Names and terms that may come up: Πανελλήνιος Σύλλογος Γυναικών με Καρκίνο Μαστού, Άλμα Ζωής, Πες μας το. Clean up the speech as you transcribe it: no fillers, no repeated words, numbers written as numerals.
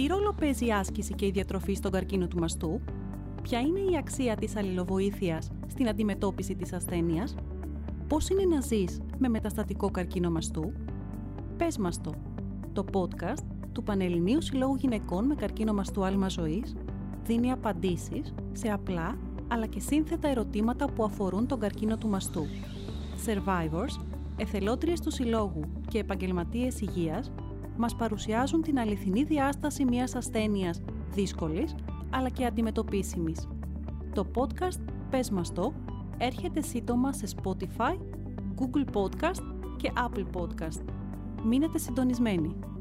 Τι ρόλο παίζει η άσκηση και η διατροφή στον καρκίνο του μαστού? Ποια είναι η αξία της αλληλοβοήθειας στην αντιμετώπιση της ασθένειας? Πώς είναι να ζεις με μεταστατικό καρκίνο μαστού? Πες μας το, το podcast του Πανελληνίου Συλλόγου Γυναικών με Καρκίνο Μαστού Άλμα Ζωής δίνει απαντήσεις σε απλά αλλά και σύνθετα ερωτήματα που αφορούν τον καρκίνο του μαστού. Survivors, εθελόντριες του Συλλόγου και επαγγελματίες υγείας μας παρουσιάζουν την αληθινή διάσταση μιας ασθένειας δύσκολης αλλά και αντιμετωπίσιμης. Το podcast «Πες μας το» έρχεται σύντομα σε Spotify, Google Podcast και Apple Podcast. Μείνετε συντονισμένοι!